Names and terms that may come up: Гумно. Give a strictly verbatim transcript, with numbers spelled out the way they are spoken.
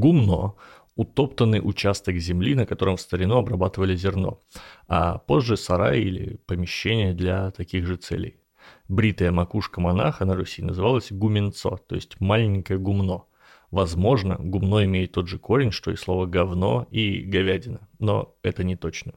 гумно – утоптанный участок земли, на котором в старину обрабатывали зерно, а позже сарай или помещение для таких же целей. Бритая макушка монаха на Руси называлась гуменцо, то есть маленькое гумно. Возможно, гумно имеет тот же корень, что и слово «говно» и «говядина», но это не точно.